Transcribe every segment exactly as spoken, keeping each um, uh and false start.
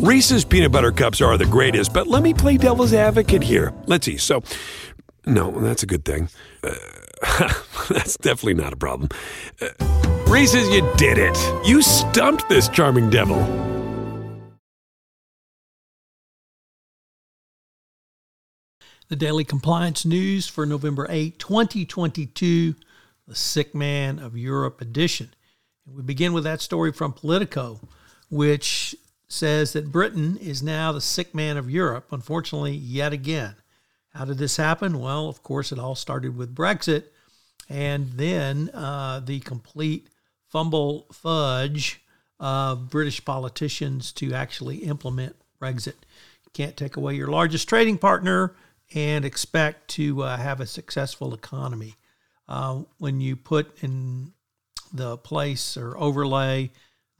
Reese's peanut butter cups are the greatest, but let me play devil's advocate here. Let's see. So, no, that's a good thing. Uh, that's definitely not a problem. Uh, Reese's, you did it. You stumped this charming devil. The Daily Compliance News for November eighth, twenty twenty-two, the Sick Man of Europe edition. We begin with that story from Politico, which says that Britain is now the sick man of Europe, unfortunately, yet again. How did this happen? Well, of course, it all started with Brexit and then uh, the complete fumble fudge of British politicians to actually implement Brexit. You can't take away your largest trading partner and expect to uh, have a successful economy. Uh, when you put in the place or overlay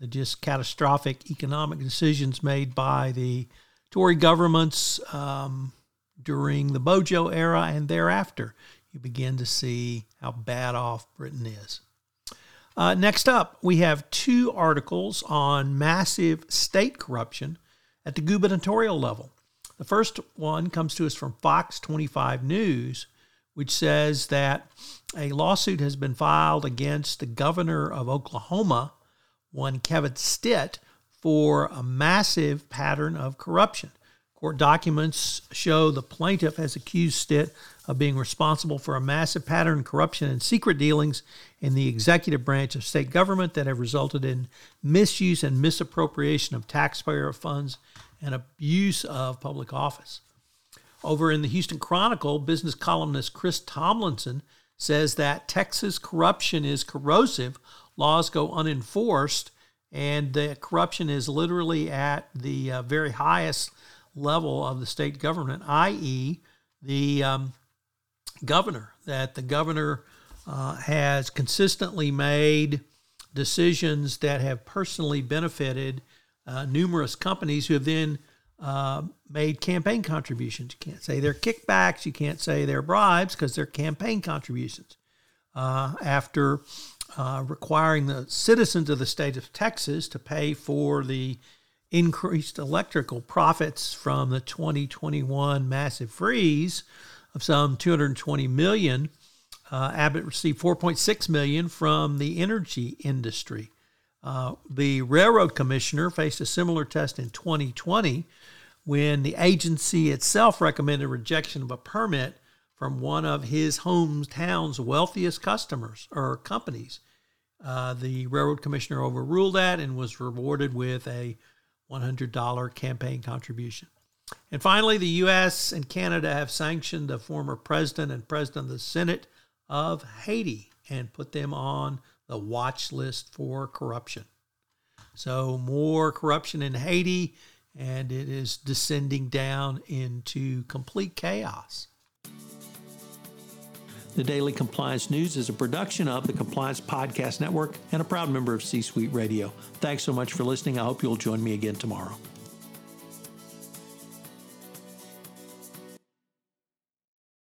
the just catastrophic economic decisions made by the Tory governments um, during the Bojo era and thereafter, you begin to see how bad off Britain is. Uh, next up, we have two articles on massive state corruption at the gubernatorial level. The first one comes to us from Fox twenty-five News, which says that a lawsuit has been filed against the governor of Oklahoma, one Kevin Stitt, for a massive pattern of corruption. Court documents show the plaintiff has accused Stitt of being responsible for a massive pattern of corruption and secret dealings in the executive branch of state government that have resulted in misuse and misappropriation of taxpayer funds and abuse of public office. Over in the Houston Chronicle, business columnist Chris Tomlinson says that Texas corruption is corrosive, laws go unenforced, and the corruption is literally at the uh, very highest level of the state government, that is the um, governor, that the governor uh, has consistently made decisions that have personally benefited uh, numerous companies who have then uh, made campaign contributions. You can't say they're kickbacks, you can't say they're bribes, because they're campaign contributions. Uh, after uh, requiring the citizens of the state of Texas to pay for the increased electrical profits from the twenty twenty-one massive freeze of some two hundred twenty million dollars, uh, Abbott received four point six million dollars from the energy industry. Uh, the Railroad Commissioner faced a similar test in twenty twenty when the agency itself recommended rejection of a permit from one of his hometown's wealthiest customers or companies. Uh, the railroad commissioner overruled that and was rewarded with a one hundred dollars campaign contribution. And finally, the U S and Canada have sanctioned the former president and president of the Senate of Haiti and put them on the watch list for corruption. So more corruption in Haiti, and it is descending down into complete chaos. The Daily Compliance News is a production of the Compliance Podcast Network and a proud member of C Suite Radio. Thanks so much for listening. I hope you'll join me again tomorrow.